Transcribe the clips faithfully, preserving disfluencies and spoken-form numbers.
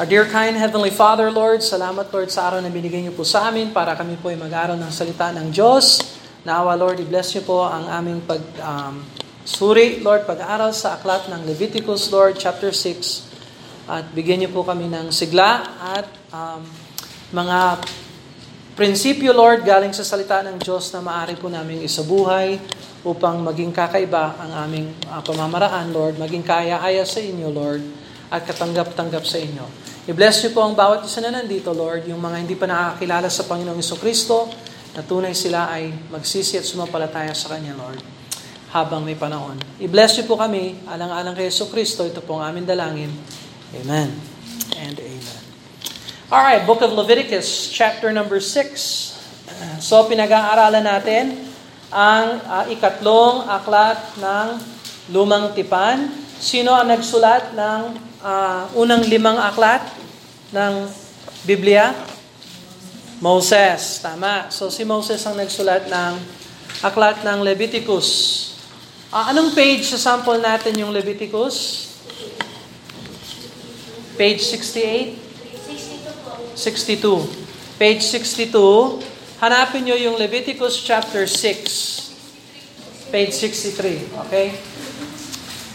Our dear kind Heavenly Father, Lord, salamat, Lord, sa araw na binigay niyo po sa amin para kami po ay mag-aral ng salita ng Diyos. Naawa, Lord, i-bless niyo po ang aming pag-suri, um, Lord, pag-aaral sa aklat ng Leviticus, Lord, chapter six. At bigyan niyo po kami ng sigla at um, mga prinsipyo, Lord, galing sa salita ng Diyos na maaari po namin isabuhay upang maging kakaiba ang aming uh, pamamaraan, Lord, maging kaya-aya sa inyo, Lord, at katanggap-tanggap sa inyo. I-bless niyo po ang bawat isa na nandito, Lord, yung mga hindi pa nakakilala sa Panginoong Jesucristo, na tunay sila ay magsisi at sumampalataya sa Kanya, Lord, habang may panahon. I-bless niyo po kami, alang-alang kay Jesucristo, ito po ang aming dalangin. Amen and amen. Alright, Book of Leviticus, chapter number six. So, pinag-aaralan natin ang uh, ikatlong aklat ng Lumang Tipan. Sino ang nagsulat ng Uh, unang limang aklat ng Biblia? Moses, tama. So si Moses ang nagsulat ng aklat ng Leviticus. Uh, anong page sa sample natin yung Leviticus? Page sixty-eight? sixty-two. Page sixty-two. Hanapin nyo yung Leviticus chapter six. Page sixty-three, okay?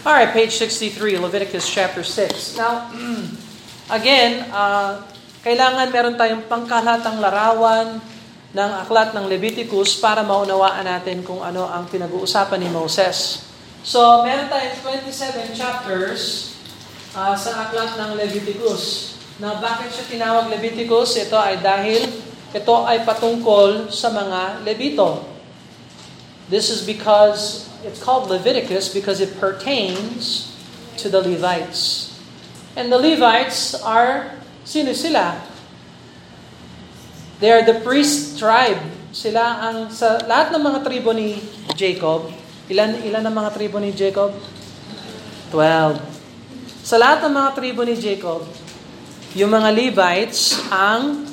All right, page sixty-three, Leviticus chapter six. Now, again, uh, kailangan meron tayong pangkalahatang larawan ng aklat ng Leviticus para maunawaan natin kung ano ang pinag-uusapan ni Moses. So, meron tayong twenty-seven chapters uh, sa aklat ng Leviticus. Now, bakit siya tinawag Leviticus? Ito ay dahil ito ay patungkol sa mga Levito. This is because it's called Leviticus because it pertains to the Levites. And the Levites are, sino sila? They are the priest tribe. Sila ang, sa lahat ng mga tribo ni Jacob, ilan, ilan ang mga tribo ni Jacob? Twelve. Sa lahat ng mga tribo ni Jacob, yung mga Levites ang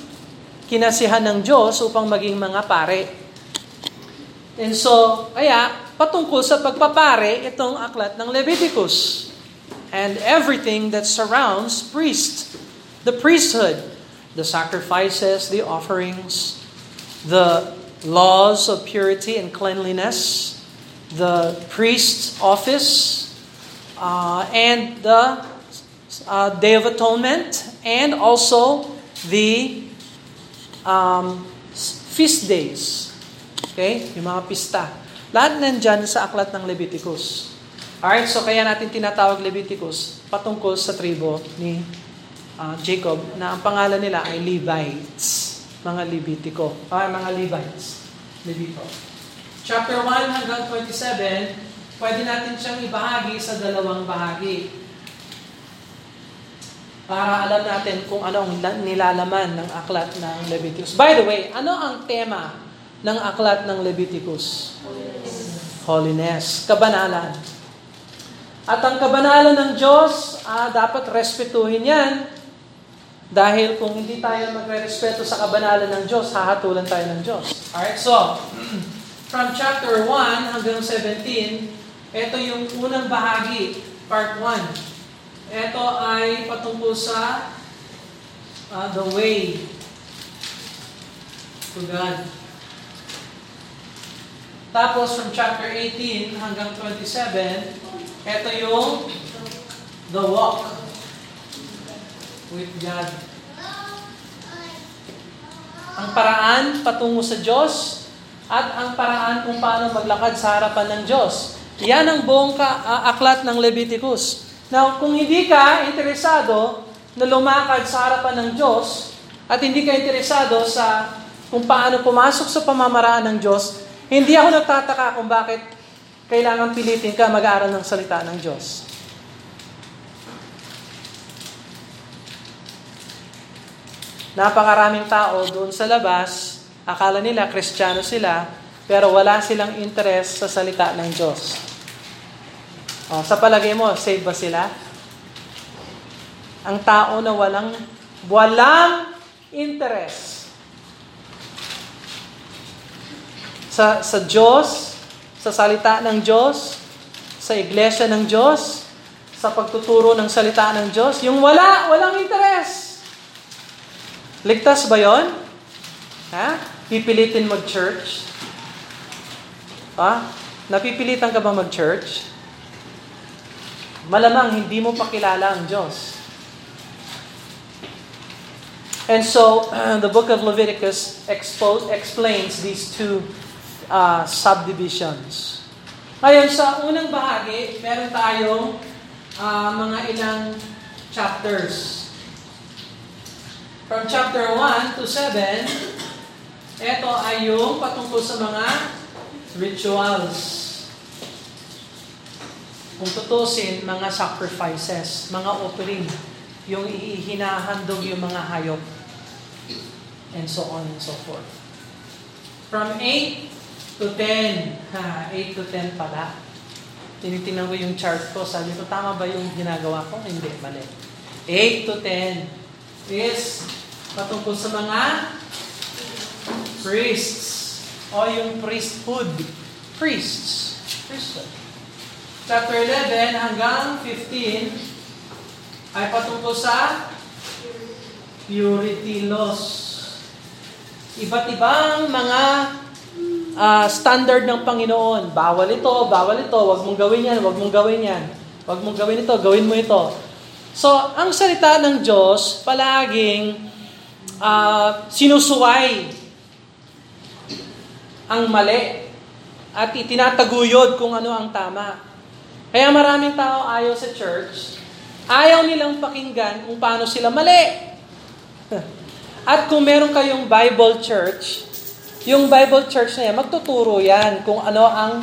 kinasihan ng Diyos upang maging mga pare. And so, kaya, patungkol sa pagpapare itong aklat ng Leviticus and everything that surrounds priest, the priesthood, the sacrifices, the offerings, the laws of purity and cleanliness, the priest's office, uh, and the uh, Day of Atonement, and also the um, feast days. Okay? Yung mga pista. Lahat nandyan sa aklat ng Leviticus. Alright, so kaya natin tinatawag Leviticus patungkol sa tribo ni uh, Jacob na ang pangalan nila ay Levites. Mga Levitiko. Ah, mga Levites. Levito. Chapter one hanggang twenty-seven, pwede natin siyang ibahagi sa dalawang bahagi. Para alam natin kung ano ang nilalaman ng aklat ng Leviticus. By the way, ano ang tema ng aklat ng Leviticus? Holiness. Holiness. Kabanalan. At ang kabanalan ng Diyos, ah, dapat respetuhin yan. Dahil kung hindi tayo magre-respeto sa kabanalan ng Diyos, hahatulan tayo ng Diyos. Alright, so, from chapter one hanggang seventeen, ito yung unang bahagi, part one. Ito ay patungkol sa uh, the way to God. Tapos from chapter eighteen hanggang twenty-seven, ito yung the walk with God. Ang paraan patungo sa Diyos at ang paraan kung paano maglakad sa harapan ng Diyos. Yan ang buong ka, uh, aklat ng Leviticus. Now, kung hindi ka interesado na lumakad sa harapan ng Diyos at hindi ka interesado sa kung paano pumasok sa pamamaraan ng Diyos, hindi ako nagtataka kung bakit kailangan pilitin ka mag-aaral ng salita ng Diyos. Napakaraming tao doon sa labas, akala nila Kristiyano sila, pero wala silang interest sa salita ng Diyos. O, sa palagay mo, save ba sila? Ang tao na walang, walang interest Sa, sa Diyos, sa salita ng Diyos, sa iglesia ng Diyos, sa sa pagtuturo ng salita ng Diyos? Yung wala, walang interes. Ligtas ba yun? Ha? Pipilitin mag-church? Ha? Napipilitan ka ba mag-church? Malamang hindi mo pa kilala ang Diyos. And so, uh, the book of Leviticus expose, explains these two uh, subdivisions. Ngayon, sa unang bahagi, meron tayong uh, mga ilang chapters. From chapter one to seven, ito ay yung patungkol sa mga rituals. Kung tutusin, mga sacrifices, mga offering, yung ihinahandog yung mga hayop, and so on and so forth. From eight to ten, ha, eight to ten pala. Tinitingnan ko yung chart ko, sabi ko, tama ba yung ginagawa ko? Hindi, mali. eight to ten is patungkol sa mga priests, o yung priesthood. Priests. Priesthood. Chapter eleven hanggang fifteen, ay patungkol sa purity laws. Iba't-ibang mga uh, standard ng Panginoon. Bawal ito, bawal ito, wag mong gawin yan, wag mong gawin yan. Wag mong gawin ito, gawin mo ito. So, ang salita ng Diyos palaging uh, sinusuway ang mali at itinataguyod kung ano ang tama. Kaya maraming tao ayaw sa church. Ayaw nilang pakinggan kung paano sila mali. At kung meron kayong Bible church, yung Bible church na yan, magtuturo yan kung ano ang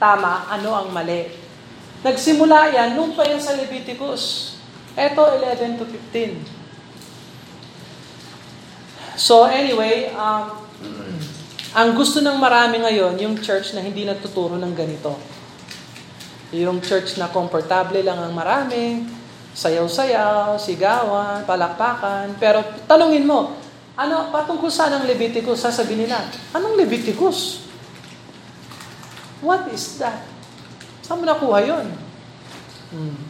tama, ano ang mali. Nagsimula yan, nung pa yan sa Leviticus. Eto, eleven to fifteen. So anyway, um, ang gusto ng marami ngayon, yung church na hindi nagtuturo ng ganito. Yung church na komportable lang ang marami, sayaw-sayaw, sigawan, palakpakan. Pero tanungin mo, ano, patungkol saan ang Leviticus? Sasabihin nila, anong Leviticus? What is that? Saan mo nakuha yun? Hmm.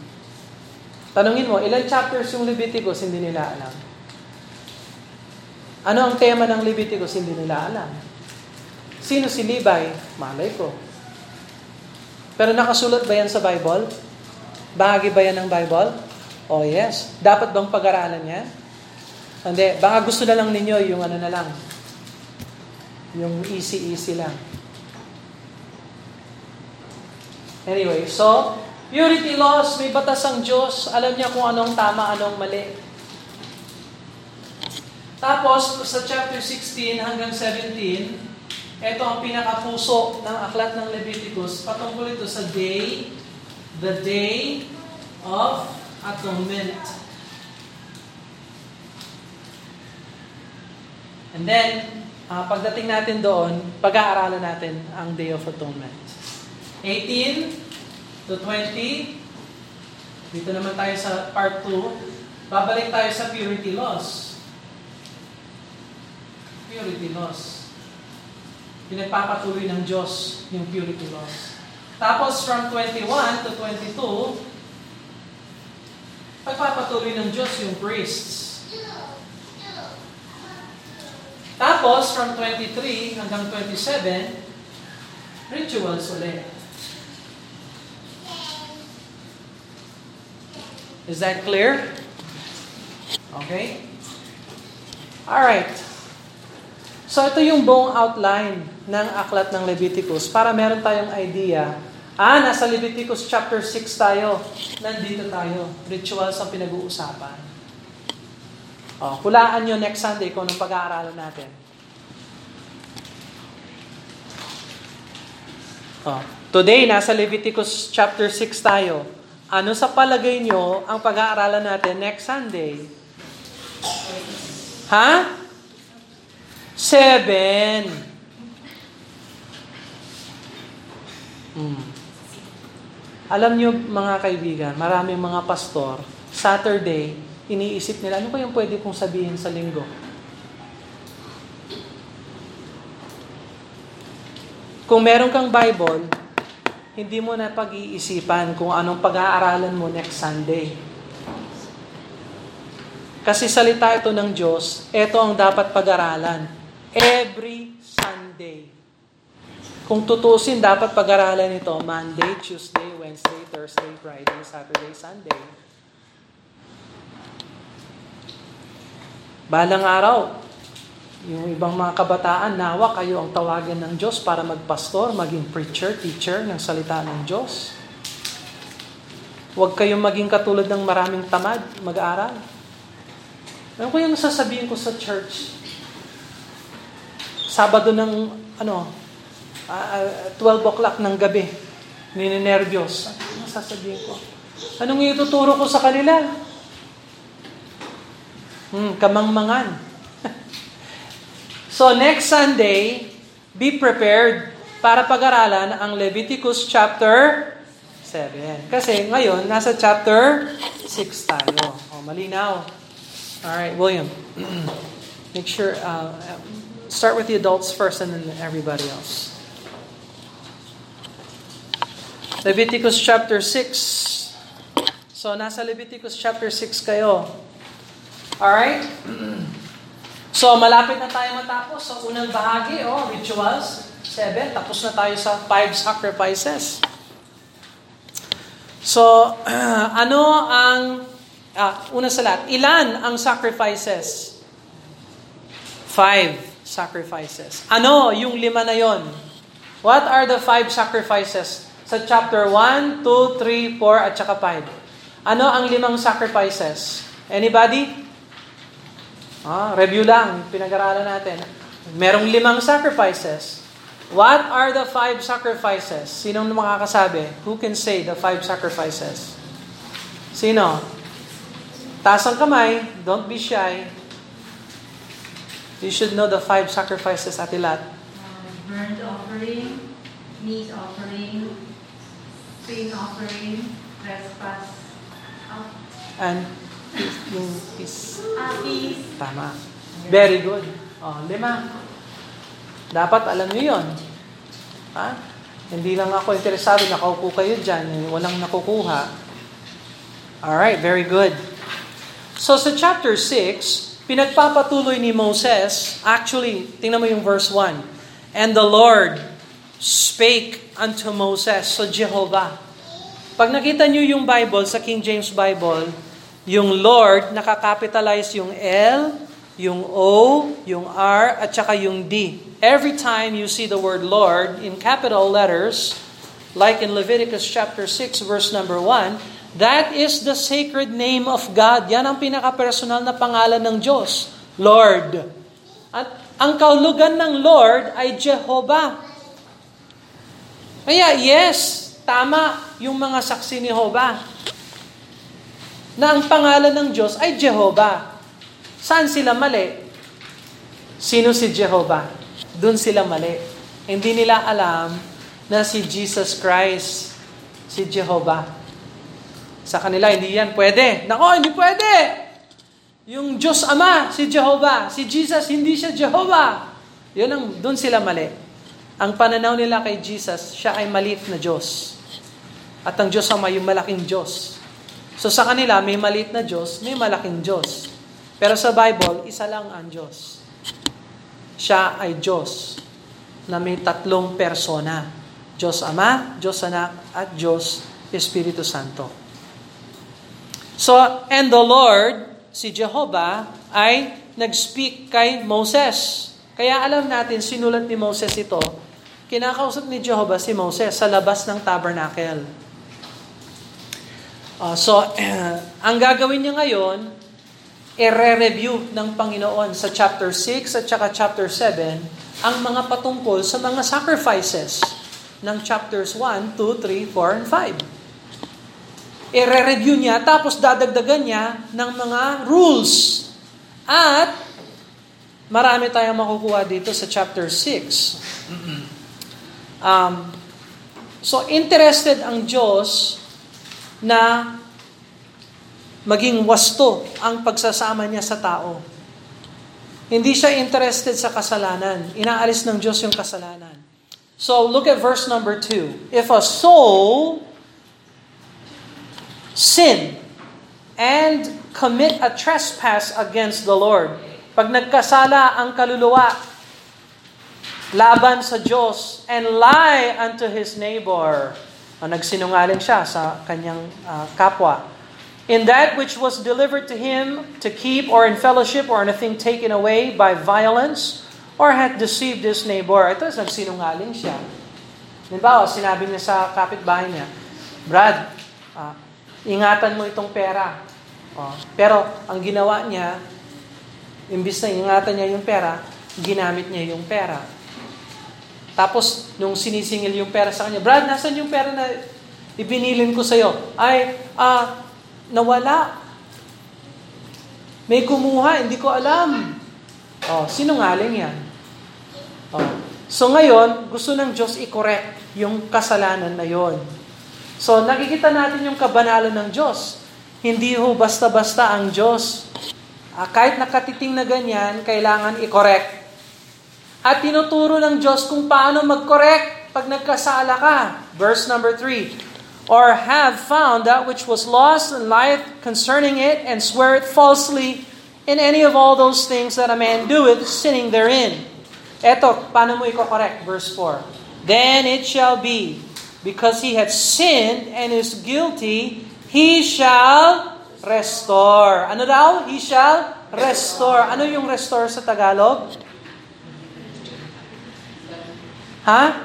Tanungin mo, ilang chapters yung Leviticus? Hindi nila alam. Ano ang tema ng Leviticus? Hindi nila alam. Sino si Levi? Malay ko. Pero nakasulat ba yan sa Bible? Bahagi ba yan ng Bible? Oh yes. Dapat bang pag-aralan yan? Hindi. Baka gusto na lang ninyo yung ano na lang. Yung easy-easy lang. Anyway, so, purity laws, may batas ang Diyos. Alam niya kung anong tama, anong mali. Tapos, sa chapter sixteen hanggang seventeen, ito ang pinakapuso ng aklat ng Leviticus. Patungkol ito sa day, the day of Atonement. And then, uh, pagdating natin doon, pag-aaralan natin ang Day of Atonement. eighteen to twenty, dito naman tayo sa part two, babalik tayo sa purity laws. Purity laws. Pinagpapatuloy ng Diyos yung purity laws. Tapos from twenty-one to twenty-two, pagpapatuloy ng Diyos yung priests. Tapos, from twenty-three hanggang twenty-seven, rituals ulit. Is that clear? Okay? Alright. So, ito yung buong outline ng aklat ng Leviticus para meron tayong idea. Ah, nasa Leviticus chapter six tayo. Nandito tayo. Rituals ang pinag-uusapan. Oh, hulaan nyo next Sunday kung anong pag-aaralan natin. Oh, today, nasa Leviticus chapter six tayo. Ano sa palagay nyo ang pag-aaralan natin next Sunday? Ha? Seven. Hmm. Alam niyo mga kaibigan, maraming mga pastor, Saturday, iniisip nila, ano pa yung pwede kong sabihin sa linggo? Kung meron kang Bible, hindi mo na pag-iisipan kung anong pag-aaralan mo next Sunday. Kasi salita ito ng Diyos, ito ang dapat pag-aralan. Every Sunday. Kung tutusin, dapat pag-aralan ito Monday, Tuesday, Wednesday, Thursday, Friday, Saturday, Sunday. Balang araw, yung ibang mga kabataan, nawa kayo ang tawagan ng Diyos para magpastor, maging preacher, teacher ng salita ng Diyos. Huwag kayong maging katulad ng maraming tamad mag-aaral. Ano ko yung sasabihin ko sa church? Sabado ng ano... Uh, twelve o'clock ng gabi, nininervyos. Ano sasabihin ko? Anong ituturo ko sa kanila? Hmm, kamangmangan. So next Sunday, be prepared para pag-aralan ang Leviticus chapter seven. Kasi ngayon, nasa chapter six tayo. Oh, malinaw. Alright, William. Make sure, uh, start with the adults first and then everybody else. Leviticus chapter six. So, nasa Leviticus chapter six kayo. Alright? So, malapit na tayo matapos. So, unang bahagi, oh, rituals, seven. Tapos na tayo sa five sacrifices. So, ano ang, ah, una sa lahat, ilan ang sacrifices? Five sacrifices. Ano yung lima na yon? What are the five sacrifices? Sa chapter one, two, three, four, at saka five. Ano ang limang sacrifices? Anybody? Ah, review lang, pinag-aralan natin. Merong limang sacrifices. What are the five sacrifices? Sinong makakasabi? Who can say the five sacrifices? Sino? Taas ang kamay. Don't be shy. You should know the five sacrifices, Ate Lat. Uh, burnt offering, meat offering, sin offering, trespass, oh. and yung peace. Ah, peace. Tama. Very good. Oh, lima. Dapat alam nyo yun. Ha? Hindi lang ako interesado, nakaupo kayo dyan, walang nakukuha. Alright, very good. So sa chapter six, pinagpapatuloy ni Moses, actually, tingnan mo yung verse one, and the Lord spake unto Moses, so Jehovah. Pag nakita nyo yung Bible, sa King James Bible, yung Lord, nakakapitalize yung L, yung O, yung R, at saka yung D. Every time you see the word Lord in capital letters, like in Leviticus chapter six, verse number one, that is the sacred name of God. Yan ang pinaka-personal na pangalan ng Diyos, Lord. At ang kaulugan ng Lord ay Jehovah. Kaya yes, tama yung mga saksi ni Jehovah na ang pangalan ng Diyos ay Jehovah. Saan sila mali? Sino si Jehovah? Doon sila mali. Hindi nila alam na si Jesus Christ, si Jehovah. Sa kanila, hindi yan pwede. Nako, hindi pwede! Yung Diyos Ama, si Jehovah. Si Jesus, hindi siya Jehovah. Yun ang, doon sila mali. Ang pananaw nila kay Jesus, siya ay maliit na Diyos. At ang Diyos ang may malaking Diyos. So sa kanila, may maliit na Diyos, may malaking Diyos. Pero sa Bible, isa lang ang Diyos. Siya ay Diyos na may tatlong persona. Diyos Ama, Diyos Anak, at Diyos Espiritu Santo. So, and the Lord, si Jehovah, ay nag-speak kay Moses. Kaya alam natin, sinulat ni Moses ito. Kinakausap ni Jehovah si Moses sa labas ng tabernacle. Uh, so, uh, ang gagawin niya ngayon, i-re-review ng Panginoon sa chapter six at saka chapter seven ang mga patungkol sa mga sacrifices ng chapters one, two, three, four, and five. I-re-review niya, tapos dadagdagan niya ng mga rules. At marami tayong makukuha dito sa chapter six. Um, so, interested ang Diyos na maging wasto ang pagsasama niya sa tao. Hindi siya interested sa kasalanan. Inaalis ng Diyos yung kasalanan. So look at verse number two. If a soul sin and commit a trespass against the Lord, pag nagkasala ang kaluluwa laban sa Diyos and lie unto his neighbor, o, nagsinungaling siya sa kanyang uh, kapwa, in that which was delivered to him to keep, or in fellowship, or in a thing taken away by violence, or hath deceived his neighbor. Ito, nagsinungaling siya. Halimbawa, sinabi niya sa kapitbahay niya, Brad, uh, ingatan mo itong pera. Oh, pero ang ginawa niya, imbis na ingatan niya yung pera, ginamit niya yung pera. Tapos, nung sinisingil yung pera sa kanya, Brad, nasan yung pera na ibinilin ko sa'yo? Ay, ah, uh, nawala. May kumuha, hindi ko alam. Oh, sinungaling yan. Oh. So ngayon, gusto ng Diyos i-correct yung kasalanan na yon. So nakikita natin yung kabanalan ng Diyos. Hindi ho basta-basta ang Diyos. Ah, kahit nakatiting na ganyan, kailangan i-correct. At tinuturo ng Diyos kung paano mag-correct pag nagkasala ka. Verse number three. Or have found that which was lost, and lieth concerning it, and sweareth falsely in any of all those things that a man doeth, sinning therein. Eto, paano mo i-correct? Verse four. Then it shall be, because he hath sinned and is guilty, he shall restore. Ano daw? He shall restore. Ano yung restore sa Tagalog? Ha?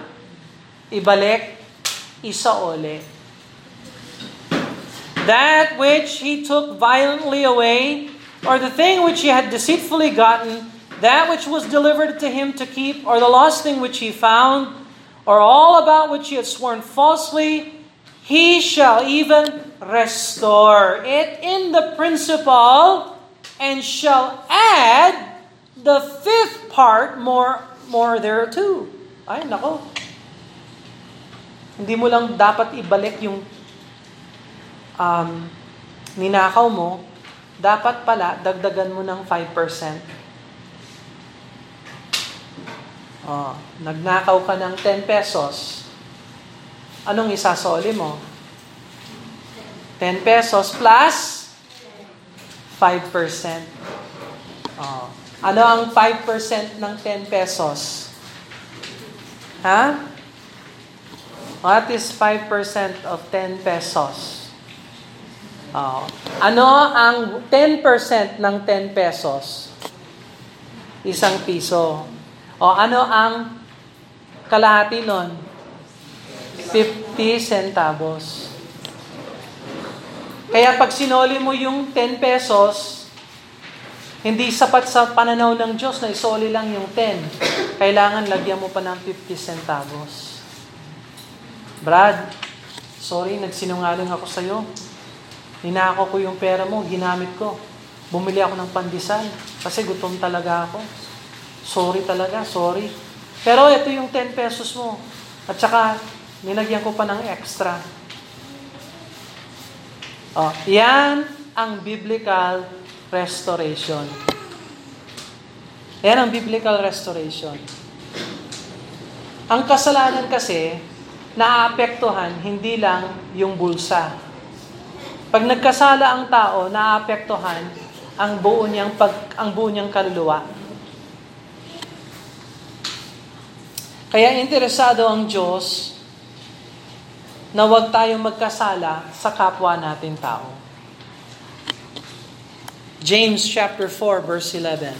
Ibalik. Isaole. That which he took violently away, or the thing which he had deceitfully gotten, that which was delivered to him to keep, or the lost thing which he found, or all about which he had sworn falsely, he shall even restore it in the principal, and shall add the fifth part more more thereto. Ay, nako. Hindi mo lang dapat ibalik yung Um, ninakaw mo, dapat pala dagdagan mo ng five percent. Oh, nagnakaw ka ng ten pesos. Anong isasoli mo? ten pesos plus five percent. Oh, ano ang five percent ng ten pesos? Ha? What is five percent of ten pesos? Oh. Ano ang ten percent ng ten pesos? Isang piso. O oh, ano ang kalahati nun? fifty centavos. Kaya pag sinoli mo yung ten pesos, hindi sapat sa pananaw ng Diyos na isoli lang yung ten. Kailangan lagyan mo pa ng fifty centavos. Brad, sorry, nagsinungaling ako sa'yo. Ninakaw ko yung pera mo, ginamit ko. Bumili ako ng pandesal kasi gutom talaga ako. Sorry talaga, sorry. Pero ito yung ten pesos mo. At saka, nilagyan ko pa ng extra. Oh, yan ang biblical restoration. Yan ang biblical restoration. Ang kasalanan kasi, naaapektuhan hindi lang yung bulsa. Pag nagkasala ang tao, naaapektuhan ang buo niyang pag ang buo niyang kaluluwa. Kaya interesado ang Diyos na huwag tayong magkasala sa kapwa nating tao. James chapter four verse eleven.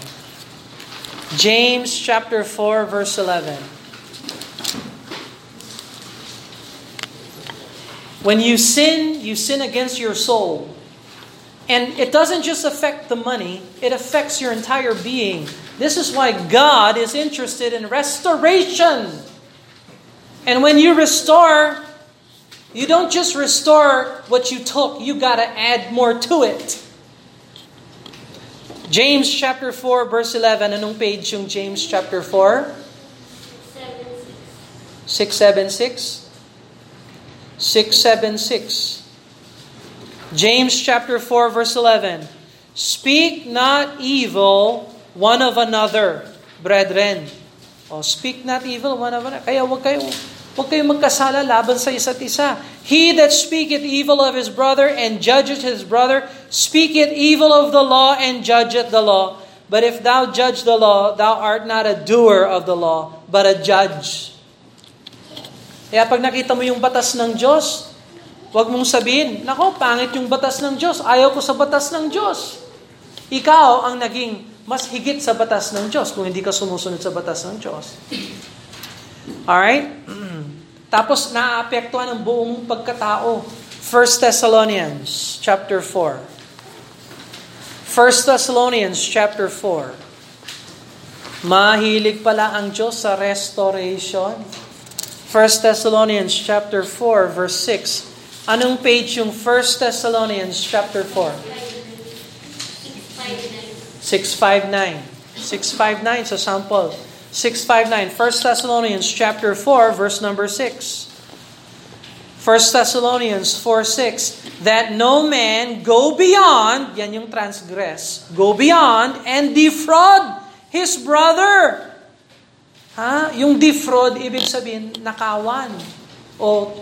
James chapter four verse eleven. When you sin, you sin against your soul. And it doesn't just affect the money, it affects your entire being. This is why God is interested in restoration. And when you restore, you don't just restore what you took, you got to add more to it. James chapter four verse eleven, anong page yung James chapter four? six seven six. six seven six. James chapter four verse eleven. Speak not evil one of another, brethren, O, speak not evil one of another. Kaya huwag kayo, huwag kayong magkasala laban sa isa't isa. He that speaketh evil of his brother and judgeth his brother, speaketh evil of the law and judgeth the law. But if thou judge the law, thou art not a doer of the law, but a judge. Kaya pag nakita mo yung batas ng Diyos, huwag mong sabihin, nako, pangit yung batas ng Diyos. Ayaw ko sa batas ng Diyos. Ikaw ang naging mas higit sa batas ng Diyos kung hindi ka sumusunod sa batas ng Diyos. Alright? Tapos, naaapektuhan ang buong pagkatao. First Thessalonians chapter four. First Thessalonians chapter four. Mahilig pala ang Diyos sa restoration. First Thessalonians chapter four verse six. Anong page yung First Thessalonians chapter four? six fifty-nine. six fifty-nine sa sample. six fifty-nine. First Thessalonians chapter four verse number six. First Thessalonians four six, that no man go beyond, yan yung transgress, go beyond and defraud his brother. Ha? Yung defraud, ibig sabihin, nakawan o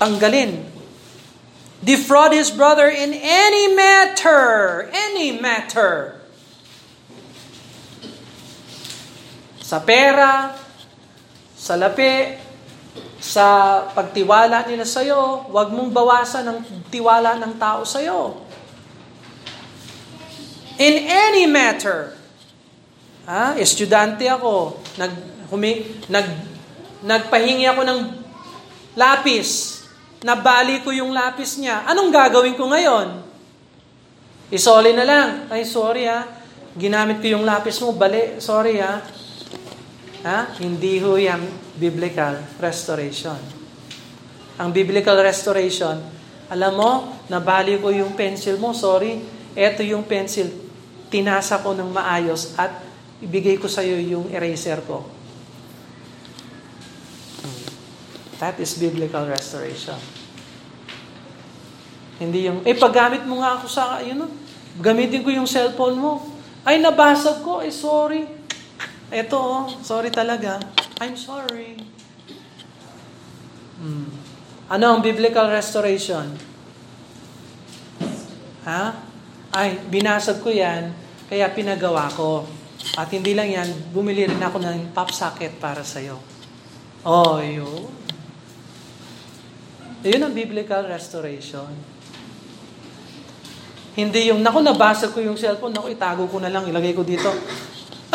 tanggalin. Defraud his brother in any matter, any matter. Sa pera, sa lapi, sa pagtiwala nila sa'yo, huwag mong bawasan ang tiwala ng tao sa'yo. In any matter. Ah, estudyante ako, nag, humi, nag, nagpahingi ako ng lapis, nabali ko yung lapis niya. Anong gagawin ko ngayon? Isoli na lang. Ay, sorry ha, ginamit ko yung lapis mo, bali, sorry ha. Ha? Hindi ho yung biblical restoration. Ang biblical restoration, alam mo, nabali ko yung pencil mo, sorry, eto yung pencil, tinasa ko ng maayos at ibigay ko sa'yo yung eraser ko. That is biblical restoration. Hindi yung, eh paggamit mo nga ako sa, yun o, gamitin ko yung cellphone mo. Ay, nabasag ko, eh sorry. Eto, oh, sorry talaga. I'm sorry. Hmm. Ano ang biblical restoration? Ha? Ay, binasag ko yan, kaya pinagawa ko. At hindi lang yan, bumili rin ako ng pop socket para sa'yo. Oh, yun. Yun ang biblical restoration. Hindi yung, naku, nabasag ko yung cellphone, naku, itago ko na lang, ilagay ko dito.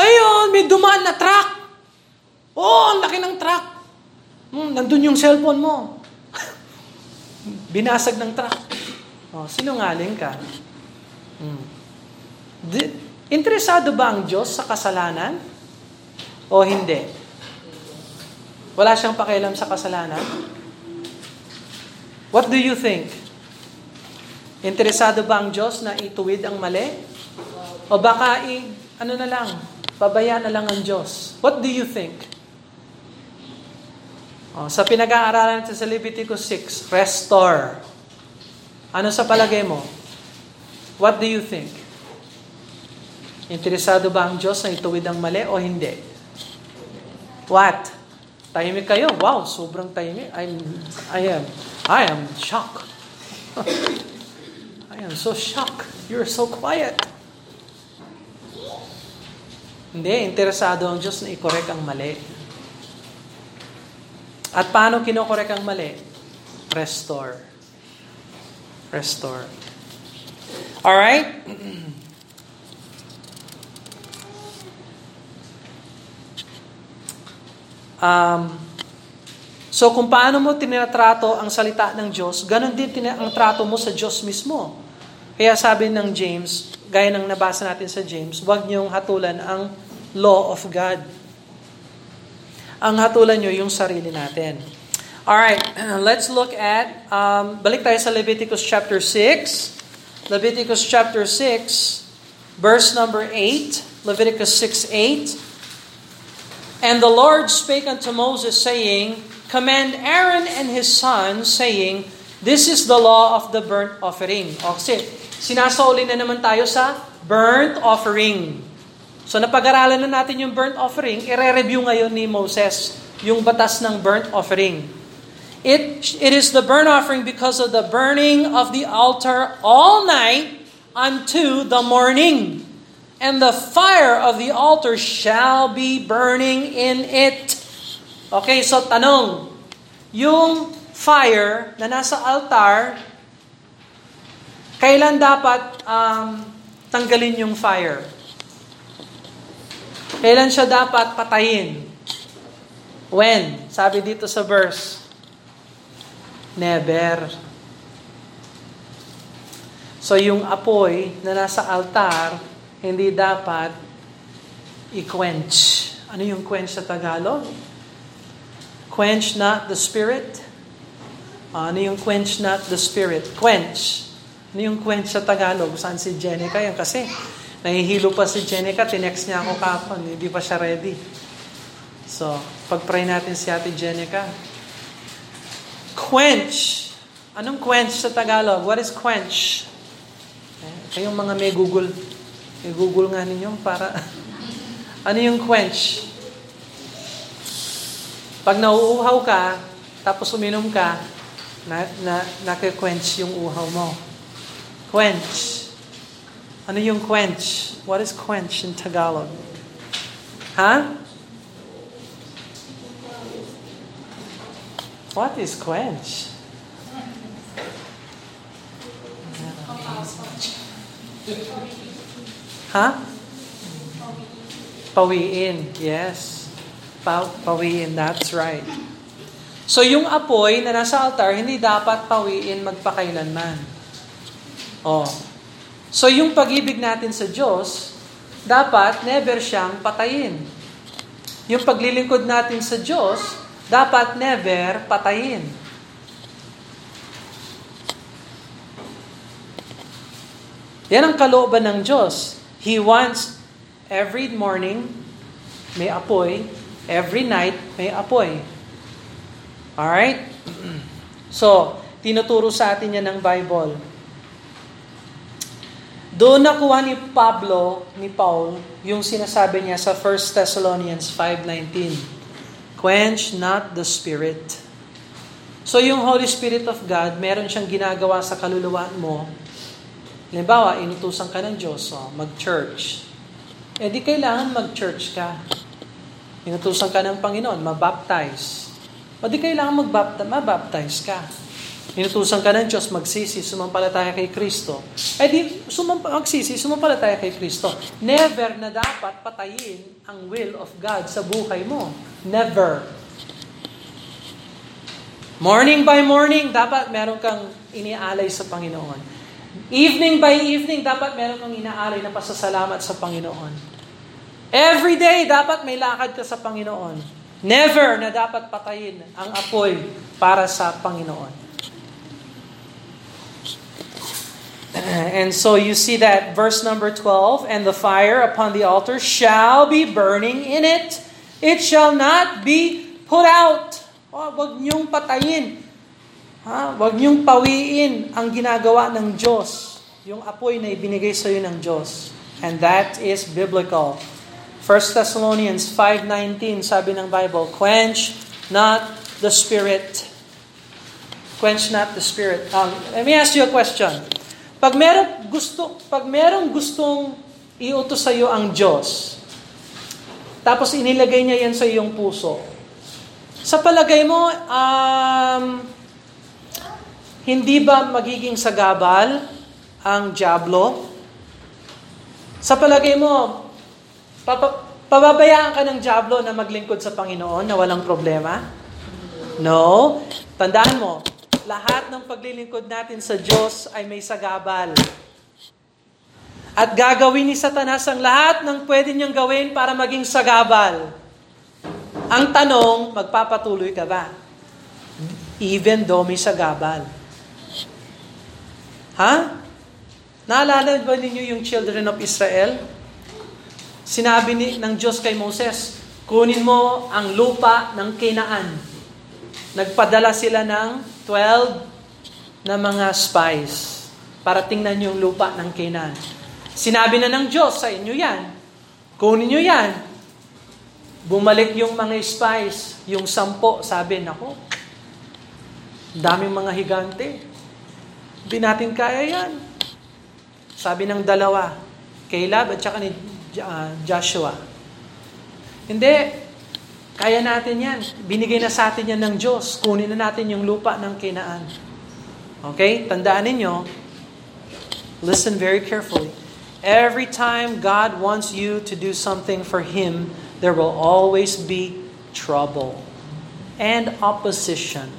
Ayun, may dumaan na truck. Oh, ang laki ng truck. Hmm, nandun yung cellphone mo. Binasag ng truck. Oh, sinungaling ka. Hmm. Di- Interesado ba ang Diyos sa kasalanan? O hindi? Wala siyang pakialam sa kasalanan? What do you think? Interesado ba ang Diyos na ituwid ang mali? O baka i- ano na lang? Pabayaan na lang ang Diyos. What do you think? Oh, sa pinag-aaralan natin sa Leviticus six, restore. Ano sa palagay mo? What do you think? Interesado ba ang Diyos na ituwid ang mali o hindi? What? Tahimik kayo? Wow, sobrang tahimik. I'm, I am, I am shocked. I am so shocked. You're so quiet. Hindi, interesado ang Diyos na i-correct ang mali. At paano kinokorek ang mali? Restore. Restore. Alright? Um, so kung paano mo tinatrato ang salita ng Diyos, ganun din tina- ang trato mo sa Diyos mismo. Kaya sabi ng James, gaya ng nabasa natin sa James, huwag niyong hatulan ang law of God. Ang hatulan niyo yung sarili natin. Alright, let's look at, um, balik tayo sa Leviticus chapter six. Leviticus chapter six, verse number eight. Leviticus six eight. And the Lord spake unto Moses, saying, command Aaron and his sons, saying, this is the law of the burnt offering. O, kasi, sinasauli na naman tayo sa burnt offering. So napag-aralan na natin yung burnt offering, ire-review ngayon ni Moses yung batas ng burnt offering. It, it is the burnt offering because of the burning of the altar all night unto the morning. And the fire of the altar shall be burning in it. Okay, so tanong, yung fire na nasa altar, kailan dapat um, tanggalin yung fire? Kailan siya dapat patayin? When? Sabi dito sa verse, never. So yung apoy na nasa altar, hindi dapat i-quench. Ano yung quench sa Tagalog? Quench not the spirit. Ano yung quench not the spirit? Quench. Ano yung quench sa Tagalog? Saan si Jenica? Yan kasi, nahihilo pa si Jenica. Tinext niya ako kapon. Hindi pa siya ready. So, pag-pray natin si Ate Jenica. Quench. Anong quench sa Tagalog? What is quench? Kayong mga may Google. I-google nga ninyo para... Ano yung quench? Pag nauuhaw ka, tapos uminom ka, na, na, nakiquench yung uhaw mo. Quench. Ano yung quench? What is quench in Tagalog? Ha? Huh? What is quench? Okay. Ha? Pawiin. Yes. Pa- pawiin. That's right. So yung apoy na nasa altar, hindi dapat pawiin magpakailanman. Oh. So yung pag-ibig natin sa Diyos, dapat never siyang patayin. Yung paglilingkod natin sa Diyos, dapat never patayin. Yan ang kalooban ng Diyos. He wants every morning may apoy, every night may apoy. All right? So, tinuturo sa atin 'yan ng Bible. Doon nakuha ni Pablo, ni Paul, yung sinasabi niya sa First Thessalonians five nineteen. Quench not the spirit. So, yung Holy Spirit of God, meron siyang ginagawa sa kaluluwa mo. Halimbawa, inutusan ka ng Diyos, oh, mag-church. Eh di kailangan mag-church ka. Inutusan ka ng Panginoon, mabaptize. O di kailangan mag-baptize, mabaptize ka. Inutusan ka ng Diyos, magsisi, sumampalataya kay Kristo. Eh di sumamp- magsisi, sumampalataya kay Kristo. Never na dapat patayin ang will of God sa buhay mo. Never. Morning by morning, dapat meron kang inialay sa Panginoon. Evening by evening, dapat meron kang inaalay na pasasalamat sa Panginoon. Every day, dapat may lakad ka sa Panginoon. Never na dapat patayin ang apoy para sa Panginoon. And so you see that verse number twelve, and the fire upon the altar shall be burning in it. It shall not be put out. Oh, wag niyong patayin. Ha? Huwag niyong pawiin ang ginagawa ng Diyos, yung apoy na ibinigay sa iyo ng Diyos. And that is biblical. First Thessalonians five nineteen, sabi ng Bible, quench not the spirit. Quench not the spirit. Um, let me ask you a question. Pag merong gusto, pag merong gustong iutos sa iyo ang Diyos, tapos inilagay niya yan sa iyong puso, sa palagay mo, um... hindi ba magiging sagabal ang dyablo? Sa palagay mo, papa, pababayaan ka ng dyablo na maglingkod sa Panginoon na walang problema? No. Tandaan mo, lahat ng paglilingkod natin sa Diyos ay may sagabal. At gagawin ni Satanas ang lahat ng pwede niyang gawin para maging sagabal. Ang tanong, magpapatuloy ka ba? Even though may sagabal. Ha? Naalala ba ninyo yung children of Israel? Sinabi ni, ng Diyos kay Moses, kunin mo ang lupa ng Canaan. Nagpadala sila ng twelve na mga spies para tingnan yung lupa ng Canaan. Sinabi na ng Diyos, sa inyo yan. Kunin nyo yan. Bumalik yung mga spies. Yung sampo, sabi, nako, daming mga higante. Hindi natin kaya yan. Sabi ng dalawa, Caleb at saka ni Joshua. Hindi, kaya natin yan. Binigay na sa atin yan ng Diyos. Kunin na natin yung lupa ng Canaan. Okay? Tandaan ninyo, listen very carefully. Every time God wants you to do something for Him, there will always be trouble and opposition.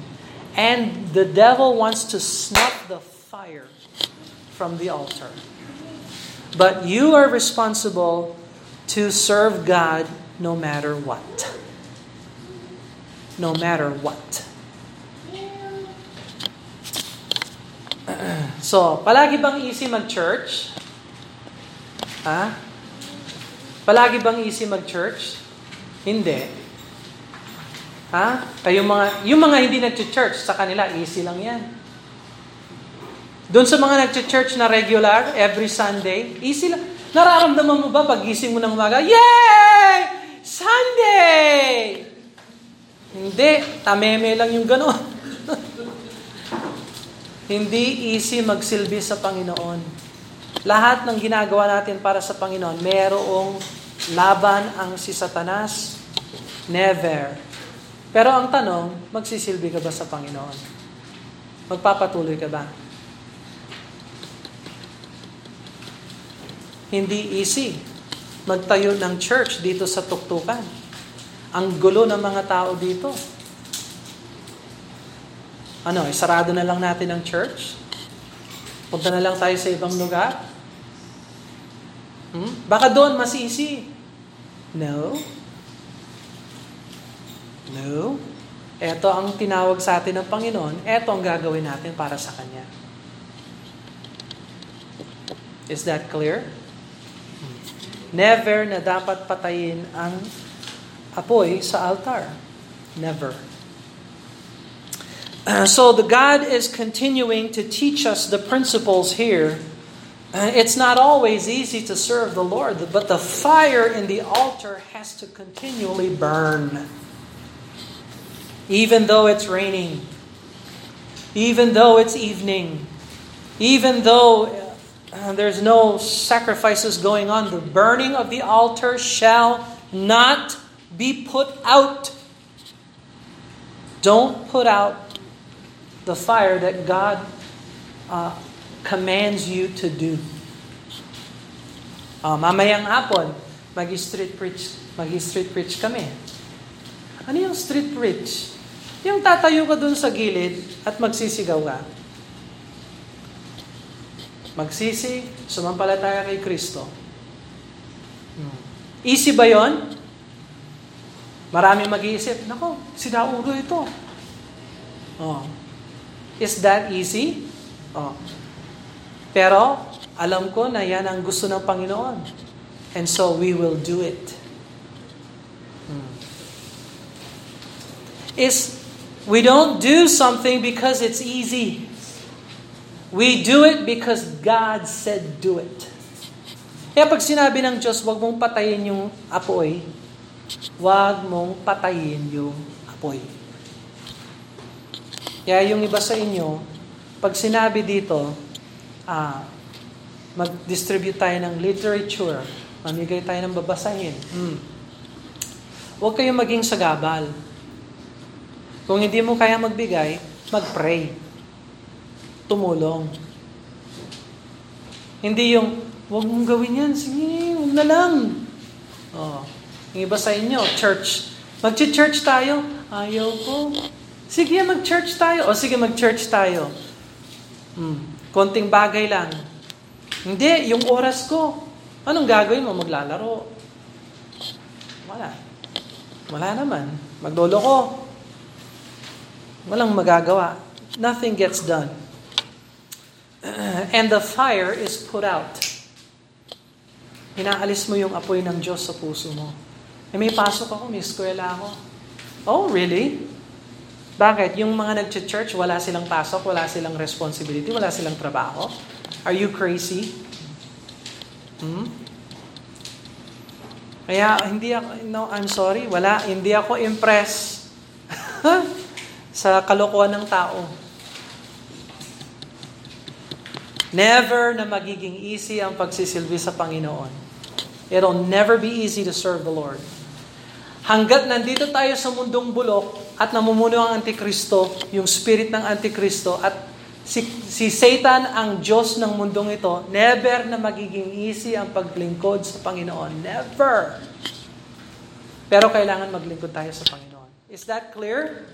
And the devil wants to snuff the fire from the altar. But you are responsible to serve God no matter what. No matter what. So, palagi bang easy mag-church? Ha? Palagi bang easy mag-church? Hindi. Ha? Kayong mga, yung mga hindi nag-church, sa kanila, easy lang yan. Doon sa mga nag-church na regular, every Sunday, easy lang. Nararamdaman mo ba pag gising mo ng umaga? Yay! Sunday! Hindi. Tameme lang yung gano'n. Hindi easy magsilbi sa Panginoon. Lahat ng ginagawa natin para sa Panginoon, merong laban ang si Satanas. Never. Pero ang tanong, magsisilbi ka ba sa Panginoon? Magpapatuloy ka ba? Hindi easy magtayo ng church dito sa Tuktukan. Ang gulo ng mga tao dito. Ano, isarado na lang natin ang church? Punta na lang tayo sa ibang lugar? Hmm? Baka doon mas easy. No. No. Ito ang tinawag sa atin ng Panginoon. Ito ang gagawin natin para sa Kanya. Is that clear? Never na dapat patayin ang apoy sa altar. Never. Uh, so the God is continuing to teach us the principles here. Uh, it's not always easy to serve the Lord, but the fire in the altar has to continually burn. Even though it's raining, even though it's evening, even though Uh, there's no sacrifices going on. The burning of the altar shall not be put out. Don't put out the fire that God uh, commands you to do. Uh, mamayang hapon, mag-street preach, mag-street preach kami. Ano yung street preach? Yung tatayo ka dun sa gilid at magsisigaw ka. Magsisi, sumampalataya kay Kristo. Hmm. Easy ba yun? Maraming mag-iisip, nako, si Daulo ito. Oh. Is that easy? Oh. Pero, alam ko na yan ang gusto ng Panginoon. And so, we will do it. Hmm. Is, we don't do something because it's easy. We do it because God said do it. Kaya pag sinabi ng Diyos, huwag mong patayin yung apoy, huwag mong patayin yung apoy. Kaya yung iba sa inyo, pag sinabi dito, ah, mag-distribute tayo ng literature, mamigay tayo ng babasahin, hmm. huwag kayong maging sagabal. Kung hindi mo kaya magbigay, mag-pray. Tumulong. Hindi yung, huwag mong gawin yan, sige, huwag na lang. Oh, yung iba sa inyo, church. Mag-church tayo. Ayaw ko. Sige, mag-church tayo. O sige, mag-church tayo. Hmm, konting bagay lang. Hindi, yung oras ko. Anong gagawin mo? Maglalaro. Wala. Wala naman. Magloloko. Walang magagawa. Nothing gets done. And the fire is put out. Inaalis mo yung apoy ng Diyos sa puso mo. E may pasok ako, may eskwela ako. Oh, really? Bakit? Yung mga nag-church, wala silang pasok, wala silang responsibility, wala silang trabaho? Are you crazy? Hmm? Kaya hindi ako, no, I'm sorry, wala, hindi ako impressed sa kalokohan ng tao. Never na magiging easy ang pagsisilbi sa Panginoon. It'll never be easy to serve the Lord. Hanggat nandito tayo sa mundong bulok at namumuno ang Antikristo, yung spirit ng Antikristo, at si, si Satan ang Diyos ng mundong ito, never na magiging easy ang paglingkod sa Panginoon. Never! Pero kailangan maglingkod tayo sa Panginoon. Is that clear?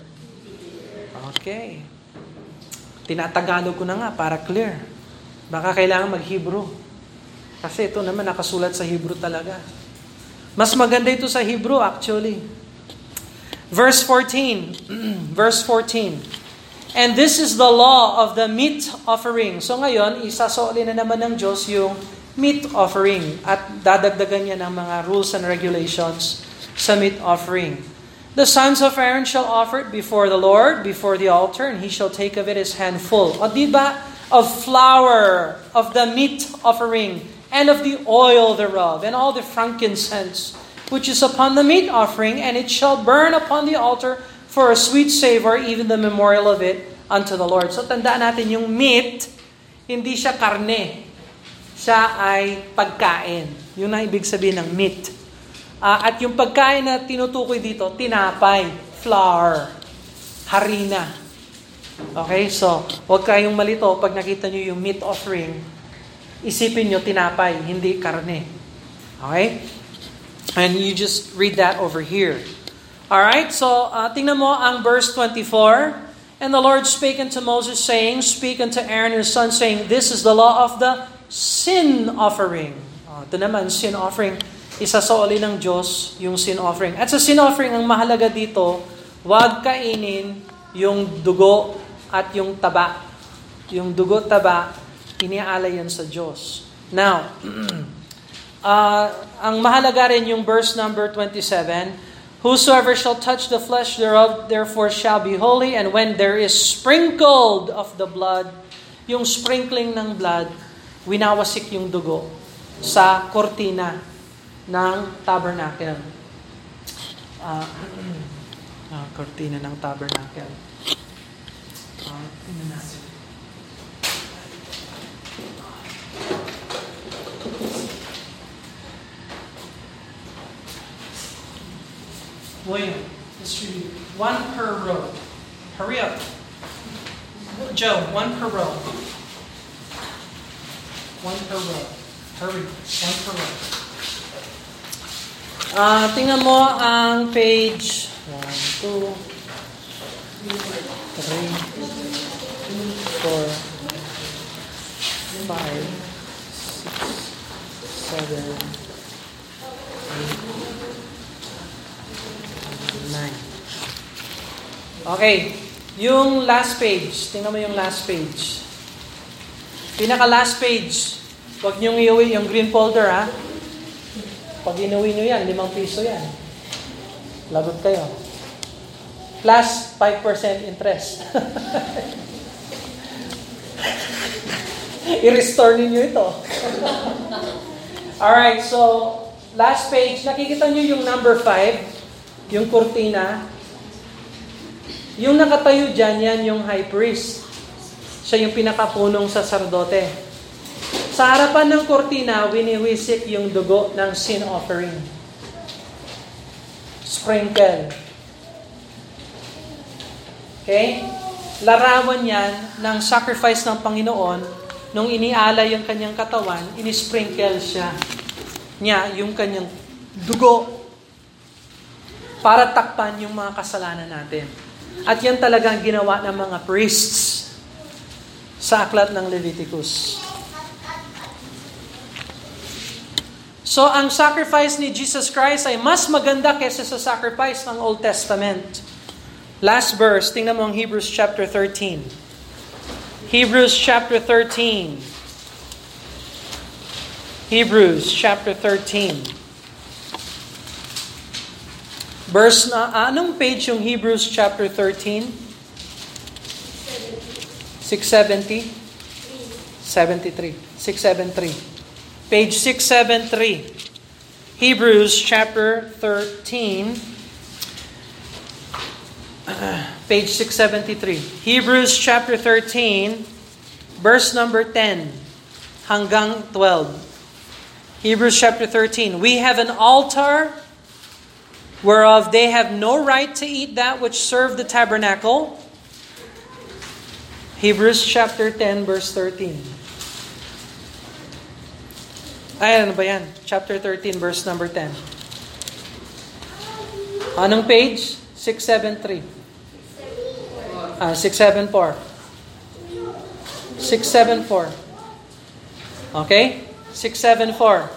Okay. Tinatagalog ko na nga para clear. Baka kailangan mag-Hebrew. Kasi ito naman nakasulat sa Hebrew talaga. Mas maganda ito sa Hebrew actually. Verse fourteen. Verse fourteen. And this is the law of the meat offering. So ngayon, isasoli na naman ng Diyos yung meat offering. At dadagdagan niya ng mga rules and regulations sa meat offering. The sons of Aaron shall offer it before the Lord, before the altar, and he shall take of it his handful. O diba? Of flour, of the meat offering, and of the oil thereof, and all the frankincense, which is upon the meat offering, and it shall burn upon the altar for a sweet savor, even the memorial of it unto the Lord. So tandaan natin yung meat, hindi siya karne. Siya ay pagkain. Yun ang ibig sabihin ng meat. Uh, at yung pagkain na tinutukoy dito, tinapay, flour, harina. Okay, so huwag kayong malito pag nakita nyo yung meat offering. Isipin nyo, tinapay, hindi karne. Okay? And you just read that over here. Alright, so uh, tingnan mo ang verse twenty-four. And the Lord spake unto Moses, saying, speak unto Aaron his son, saying, this is the law of the sin offering. Uh, ito naman, sin offering. Isasaoli ng Diyos yung sin offering. At sa sin offering, ang mahalaga dito, huwag kainin yung dugo at yung taba. Yung dugo, taba, iniaalay yan sa Diyos. Now, uh, ang mahalaga rin yung verse number twenty-seven, whosoever shall touch the flesh thereof, therefore shall be holy, and when there is sprinkled of the blood, yung sprinkling ng blood, winawasik yung dugo sa kortina ng tabernacle. Uh, uh, kortina ng tabernacle. Uh, tingnan natin. William, distribute one per row. Hurry up. Joe, one per row. One per row. Hurry. One per row. Uh, tingnan mo ang page. One, two, three, four, five, six, seven, eight, nine. Okay, yung last page. Tingnan mo yung last page. Pinaka-last page. Huwag niyong iuwi yung green folder, ha? Pag inuwi niyo yan, limang piso yan. Lagot kayo. Plus five percent interest. I-restore ninyo ito. Alright, so last page. Nakikita niyo yung number five. Yung kurtina, yung nakatayo dyan, yan yung high priest. Siya yung pinakapunong saserdote. Sa harapan ng kurtina, winiwisik yung dugo ng sin offering. Sprinkle. Okay? Larawan yan ng sacrifice ng Panginoon. Nung inialay yung kanyang katawan, inisprinkle siya niya yung kanyang dugo para takpan yung mga kasalanan natin. At yan talaga ang ginawa ng mga priests sa aklat ng Leviticus. So, ang sacrifice ni Jesus Christ ay mas maganda kaysa sa sacrifice ng Old Testament. Last verse, tingnan mo ang Hebrews chapter thirteen. Hebrews chapter thirteen. Hebrews chapter thirteen. Verse na, anong page yung Hebrews chapter thirteen? six seventy? seventy-three. six seventy-three. Page six seventy-three. Hebrews chapter thirteen, page six seventy-three. Hebrews chapter thirteen, verse number ten hanggang twelve. Hebrews chapter thirteen. We have an altar whereof they have no right to eat that which served the tabernacle. Hebrews chapter ten, verse thirteen. Ay, ano ba yan? Chapter thirteen, verse number ten. Anong page? six seventy-three. Ah, six seventy-four. six seventy-four. Okay? six seventy-four.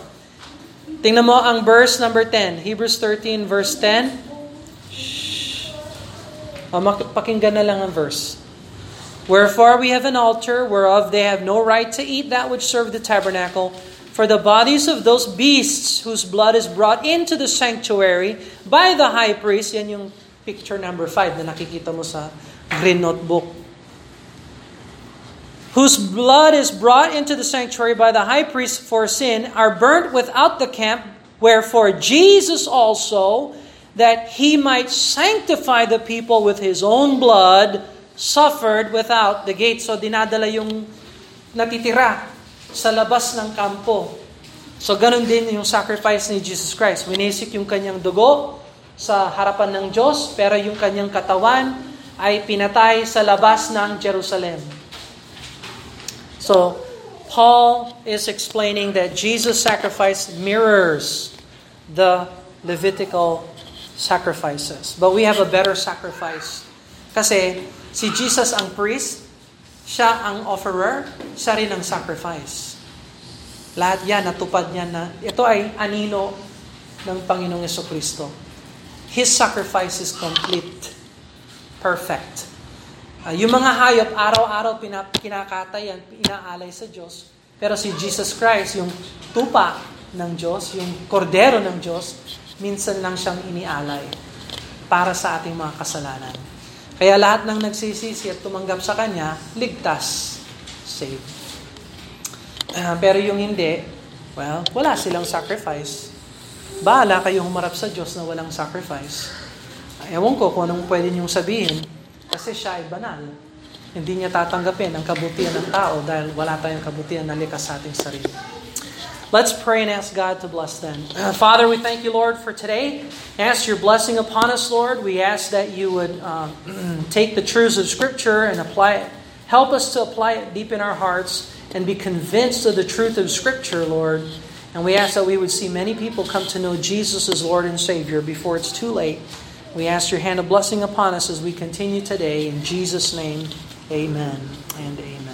Tingnan mo ang verse number ten. Hebrews thirteen, verse ten. Shhh. Oh, pakinggan na lang ang verse. Wherefore we have an altar whereof they have no right to eat that which served the tabernacle, for the bodies of those beasts whose blood is brought into the sanctuary by the high priest. Yan yung picture number five na nakikita mo sa green notebook. Whose blood is brought into the sanctuary by the high priest for sin are burnt without the camp. Wherefore Jesus also, that he might sanctify the people with his own blood, suffered without the gate. So dinadala yung natitira sa labas ng kampo. So, ganun din yung sacrifice ni Jesus Christ. Winisik yung kanyang dugo sa harapan ng Diyos, pero yung kanyang katawan ay pinatay sa labas ng Jerusalem. So, Paul is explaining that Jesus' sacrifice mirrors the Levitical sacrifices. But we have a better sacrifice. Kasi si Jesus ang priest, siya ang offerer, siya rin ang sacrifice. Lahat yan, natupad niya na, ito ay anino ng Panginoong Jesucristo. His sacrifice is complete, perfect. Uh, yung mga hayop, araw-araw pinap- kinakatay yan, inaalay sa Diyos. Pero si Jesus Christ, yung tupa ng Diyos, yung kordero ng Diyos, minsan lang siyang inialay para sa ating mga kasalanan. Kaya lahat ng nagsisisi at tumanggap sa Kanya, ligtas, saved. Uh, pero yung hindi, well, wala silang sacrifice. Bahala kayong humarap sa Diyos na walang sacrifice. Ewan ko kung anong pwede niyong sabihin, kasi siya ay banal. Hindi niya tatanggapin ang kabutihan ng tao dahil wala tayong kabutihan na likas sa ating sarili. Let's pray and ask God to bless them. Uh, Father, we thank you, Lord, for today. Ask your blessing upon us, Lord. We ask that you would uh, take the truths of Scripture and apply it. Help us to apply it deep in our hearts and be convinced of the truth of Scripture, Lord. And we ask that we would see many people come to know Jesus as Lord and Savior before it's too late. We ask your hand of blessing upon us as we continue today. In Jesus' name, amen and amen.